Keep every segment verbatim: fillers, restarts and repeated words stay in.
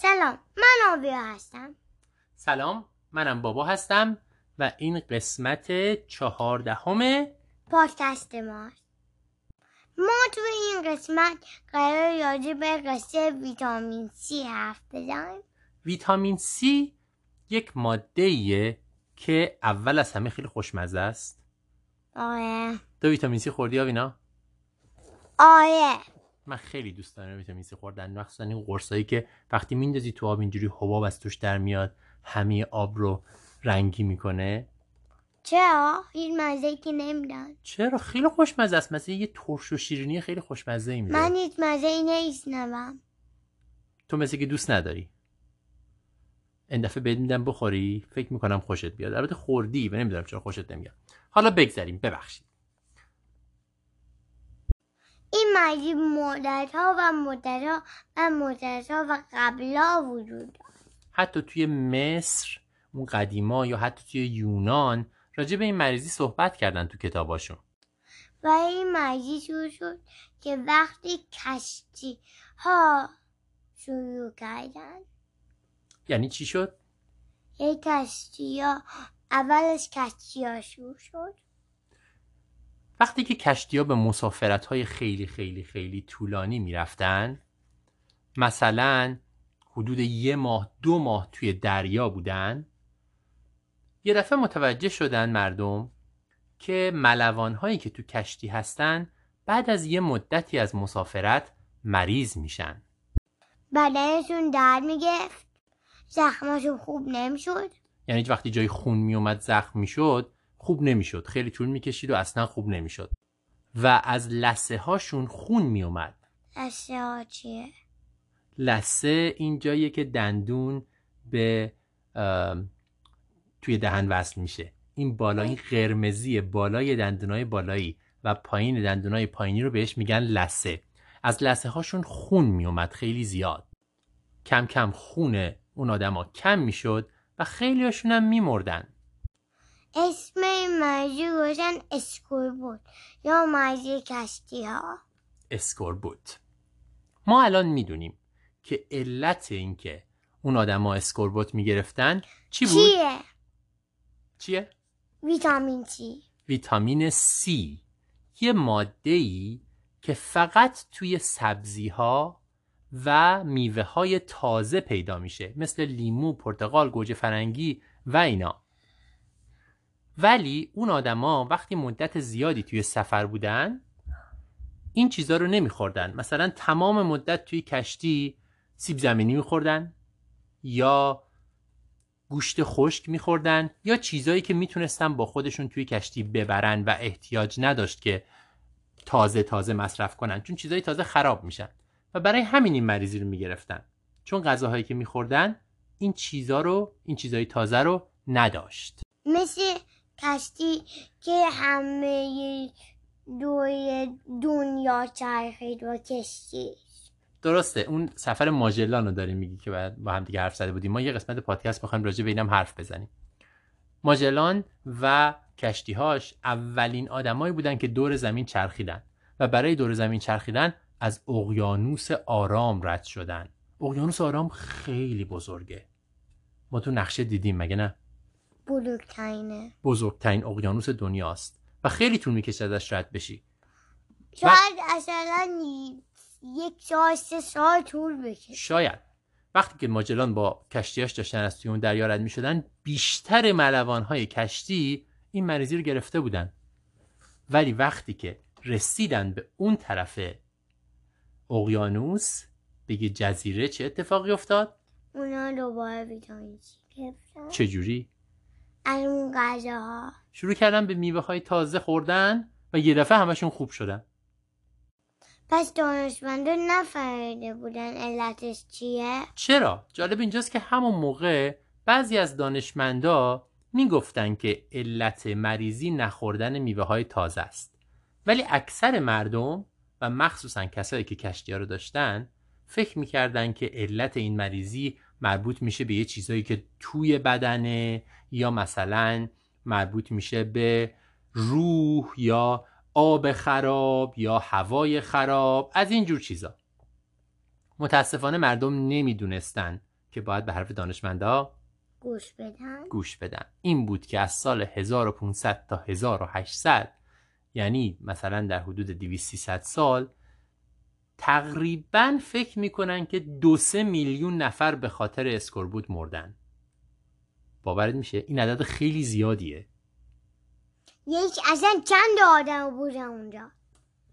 سلام، من آبیا هستم. سلام، منم بابا هستم و این قسمت چهاردهم پادکست ما. ما تو این قسمت قراره راجع به قصه ویتامین سی حرف بزنیم. ویتامین سی یک ماده‌ایه که اول از همه خیلی خوشمزه است. آره. تو ویتامین سی خوردی آوینا؟ آره. من خیلی دوست دارم ویتامین سی خوردن، مخصوصا این قرصایی که وقتی میندازی تو آب اینجوری حباب از توش در میاد، همه آب رو رنگی میکنه. چرا؟ این مزه‌ای که نمیدن. چرا؟ خیلی خوشمزه است. مثلا یه ترش و شیرینی خیلی خوشمزه ای میده. من هیچ مزه‌ای نمیشنوم. تو مثل که دوست نداری. این دفعه بهت میدم بخوری، فکر میکنم خوشت بیاد. البته خوردی و نمیدونم چرا خوشت نمیاد. حالا بگذریم، ببخشید. این مریض مدت‌ها و مدت‌ها و مدت‌ها و قبلا وجود داشت. حتی توی مصر اون قدیما یا حتی توی یونان راجع به این مریضی صحبت کردن تو کتاباشون. و این مریضی شروع شد که وقتی کشتی ها شروع کردن. یعنی چی شد؟ یه کشتی ها اولش کشتی ها شروع شد. وقتی که کشتی ها به مسافرت های خیلی خیلی خیلی طولانی می رفتن، مثلا حدود یه ماه دو ماه توی دریا بودن، یه دفعه متوجه شدن مردم که ملوان هایی که تو کشتی هستن بعد از یه مدتی از مسافرت مریض میشن. بدنشون درد میگرفت، زخمشون خوب نمیشد. یعنی وقتی جای خون میومد زخم میشد، خوب نمیشد، خیلی طول میکشید و اصلا خوب نمیشد. و از لثه هاشون خون میومد. لثه ها چیه؟ لثه این جاییه که دندون به توی دهن وصل میشه. این بالایی قرمزی بالای دندونای بالایی و پایین دندونای پایینی رو بهش میگن لثه. از لثه هاشون خون میومد خیلی زیاد. کم کم خون اون آدما کم میشد و خیلی هاشون هم میمردن. اسم این مریضی گذاشتن اسکوربوت یا مریضی کشتی ها. اسکوربوت. ما الان میدونیم که علت این که اون آدما اسکوربوت میگرفتن چی بود؟ چیه؟ چیه؟ ویتامین سی. ویتامین سی یه ماده‌ای که فقط توی سبزی‌ها و میوه‌های تازه پیدا میشه، مثل لیمو، پرتقال، گوجه فرنگی و اینا. ولی اون آدما وقتی مدت زیادی توی سفر بودن این چیزا رو نمیخوردن. مثلا تمام مدت توی کشتی سیب زمینی میخوردن یا گوشت خشک میخوردن یا چیزایی که میتونستن با خودشون توی کشتی ببرن و احتیاج نداشت که تازه تازه مصرف کنن، چون چیزای تازه خراب میشن و برای همین این مریضی رو میگرفتن، چون غذاهایی که میخوردن این چیزا رو، این چیزای تازه رو نداشت. مثل کشتی که همه دوی دنیا چرخید و کشتی. درسته، اون سفر ماجلان رو داریم میگی که بعد با هم دیگه حرف زده بودیم. ما یه قسمت پادکست می‌خوایم راجع به اینم حرف بزنیم. ماجلان و کشتی‌هاش اولین آدمایی بودن که دور زمین چرخیدن و برای دور زمین چرخیدن از اقیانوس آرام رد شدن. اقیانوس آرام خیلی بزرگه. ما تو نقشه دیدیم مگه نه؟ بزرگترینه. بزرگترین اقیانوس دنیاست و خیلی طول می‌کشه ازش رد بشی. شاید و... اصلاً یک سال سه سال طول بکشه. شاید وقتی که ماجلان با کشتیاش داشتن از توی اون دریا رد می شدن، بیشتر ملوان‌های کشتی این مریضی رو گرفته بودن. ولی وقتی که رسیدن به اون طرف اقیانوس، دیگه جزیره، چه اتفاقی افتاد؟ اونا دوباره ویتامین سی گرفتن. چه جوری؟ از اون غذاها شروع کردن به میوه‌های تازه خوردن و یه دفعه همشون خوب شدن. پس دانشمندان نفهمیده بودن علتش چیه؟ چرا؟ جالب اینجاست که همون موقع بعضی از دانشمندا میگفتن که علت مریضی نخوردن میوه‌های تازه است. ولی اکثر مردم و مخصوصاً کسایی که کشتی‌ها رو داشتن فکر می‌کردن که علت این مریضی مربوط میشه به یه چیزایی که توی بدنه، یا مثلا مربوط میشه به روح یا آب خراب یا هوای خراب، از این جور چیزا. متاسفانه مردم نمیدونستن که باید به حرف دانشمندا گوش بدن. گوش بدن این بود که از سال هزار و پانصد تا هزار و هشتصد، یعنی مثلا در حدود دویست سیصد سال، تقریبا فکر میکنن که دو سه میلیون نفر به خاطر اسکوربود مردن. باورت میشه این عدد خیلی زیادیه؟ یک اصلا چند آدم بودن اونجا؟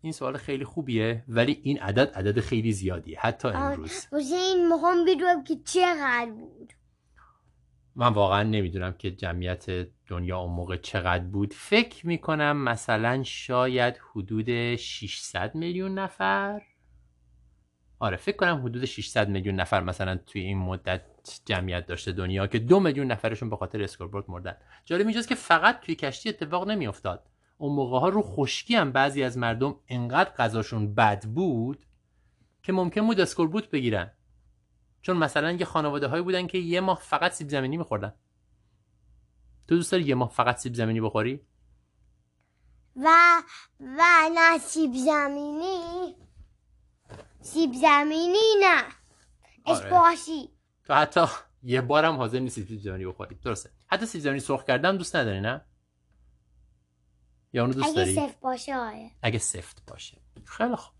این سوال خیلی خوبیه، ولی این عدد عدد خیلی زیادیه حتی امروز. واسه این مهم بدونم که چقدر بود. من واقعا نمیدونم که جمعیت دنیا اون موقع چقدر بود. فکر میکنم مثلا شاید حدود ششصد میلیون نفر. آره فکر کنم حدود ششصد میلیون نفر مثلا توی این مدت جمعیت داشته دنیا، که دو میلیون نفرشون به خاطر اسکوربورد مردن. جالب اینجاست که فقط توی کشتی اتفاق نمیافتاد. اون موقع ها رو خشکی هم بعضی از مردم انقدر غذاشون بد بود که ممکن بود اسکوربورد بگیرن، چون مثلا یه خانواده هایی بودن که یه ماه فقط سیب زمینی میخوردن. تو دوست داری یه ماه فقط سیب زمینی بخوری؟ و و نه سیب زمینی سیب زمینی نه اسپاسی. تو حتی یه بارم حاضر نیستی سیب زمینی بخوری، درسته؟ حتی سیب زمینی سرخ کردم دوست نداری، نه؟ یا اونو دوست داری؟ اگه سفت باشه آره. اگه سفت باشه. خیلی خوب.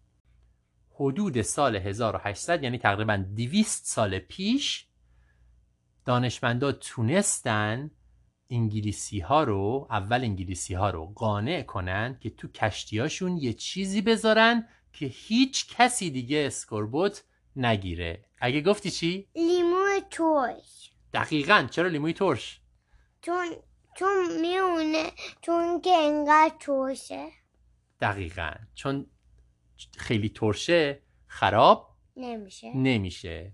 حدود سال هزار و هشتصد، یعنی تقریباً دویست سال پیش، دانشمندا تونستن انگلیسی ها رو، اول انگلیسی ها رو قانع کنن که تو کشتیاشون یه چیزی بذارن که هیچ کسی دیگه اسکوربوت نگیره. اگه گفتی چی؟ لیمو ترش. دقیقاً. چرا لیموی ترش؟ چون چون میونه چون که انقدر ترشه. دقیقاً. چون خیلی ترشه خراب نمیشه. نمیشه.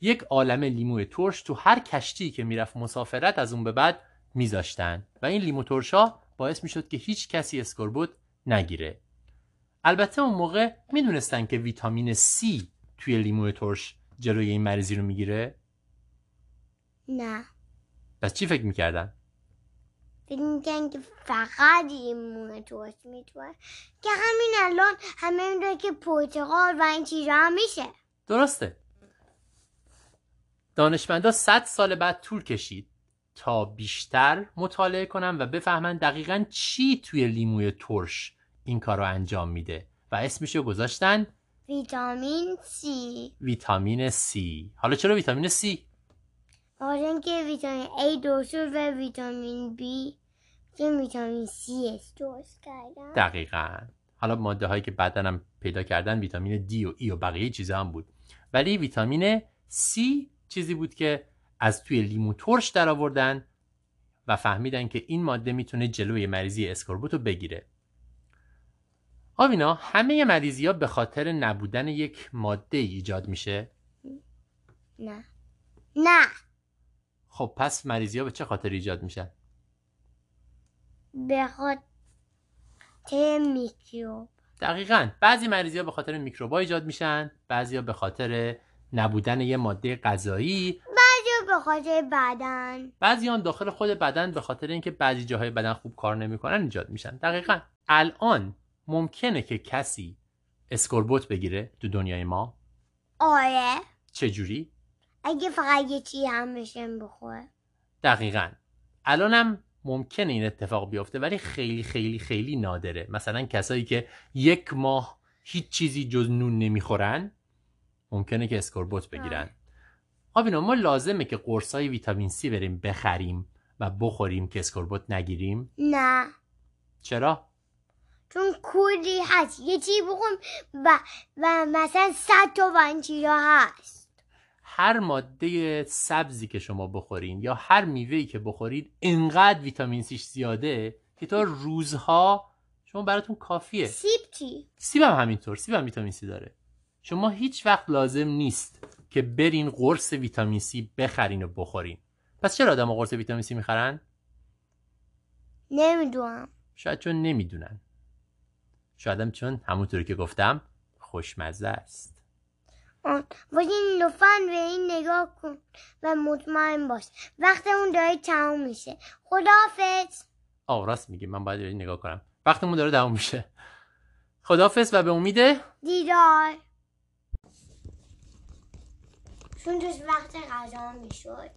یک عالمه لیمو ترش تو هر کشتی که میرفت مسافرت از اون به بعد میذاشتن و این لیمو ترشا باعث میشد که هیچ کسی اسکوربوت نگیره. البته اون موقع میدونستن که ویتامین C توی لیمو ترش جلوی این مریضی رو میگیره؟ نه. پس چی فکر میکردن؟ میگن که فقط لیمو ترش میتونه، که همین الان همه این رو که پرتقال و این چیزا هم میشه. درسته. دانشمندا صد سال بعد طول کشید تا بیشتر مطالعه کنن و بفهمن دقیقاً چی توی لیموی ترش این کار رو انجام میده و اسمشو گذاشتن ویتامین C. ویتامین C. حالا چرا ویتامین C؟ آرزن که ویتامین A درسته و ویتامین B که ویتامین C درست کردن. دقیقاً. حالا ماده هایی که بعداً هم پیدا کردن ویتامین D و E و بقیه چیزا هم بود، ولی ویتامین C چیزی بود که از توی لیمو ترش در آوردن و فهمیدن که این ماده میتونه جلوی مریضی اسکوربوت رو بگیره. آوینا، همه مریضی ها به خاطر نبودن یک ماده ایجاد میشه؟ نه. نه. خب پس مریضی ها به چه خاطر ایجاد میشن؟ به خاطر میکروب. دقیقاً. بعضی مریضی ها به خاطر میکروب ها ایجاد میشن، بعضی ها به خاطر نبودن یه ماده غذایی، بعضی به خاطر بدن، بعضی هم داخل خود بدن به خاطر اینکه بعضی جاهای بدن خوب کار نمیکنن ایجاد میشن. دقیقاً. الان ممکنه که کسی اسکوربوت بگیره تو دنیای ما؟ آره. چجوری؟ اگه فقط یه چی همشم بخوره. دقیقاً. الانم ممکنه این اتفاق بیفته، ولی خیلی خیلی خیلی نادره. مثلا کسایی که یک ماه هیچ چیزی جز نون نمیخورن ممکنه که اسکوربوت بگیرن. آبینا، ما لازمه که قرصای ویتامین C بریم بخریم و بخوریم که اسکوربوت نگیریم؟ نه. چرا؟ چون کلی هست. یه چی بخوریم و, و مثلا صد تا ونچیرا هست. هر ماده سبزی که شما بخورین یا هر میوهی که بخورید انقدر ویتامین سیش زیاده که تا روزها شما براتون کافیه. سیب چی؟ سیب هم همینطور. سیب هم ویتامین C داره. شما هیچ وقت لازم نیست که برین قرص ویتامین C بخرین و بخورین. پس چرا آدم قرص ویتامین C میخرن؟ نمیدونم. شاید چون نمیدونن. شاید هم چون همونطوری که گفتم خوشمزه است. باید لطفاً به این نگاه کن و مطمئن باش وقتمون داره تموم میشه. خداحافظ. آه راست میگی، من باید به این نگاه کنم. وقتمون داره تموم میشه. خداحافظ و به امید دیدار. چون جز وقت غذا میشد.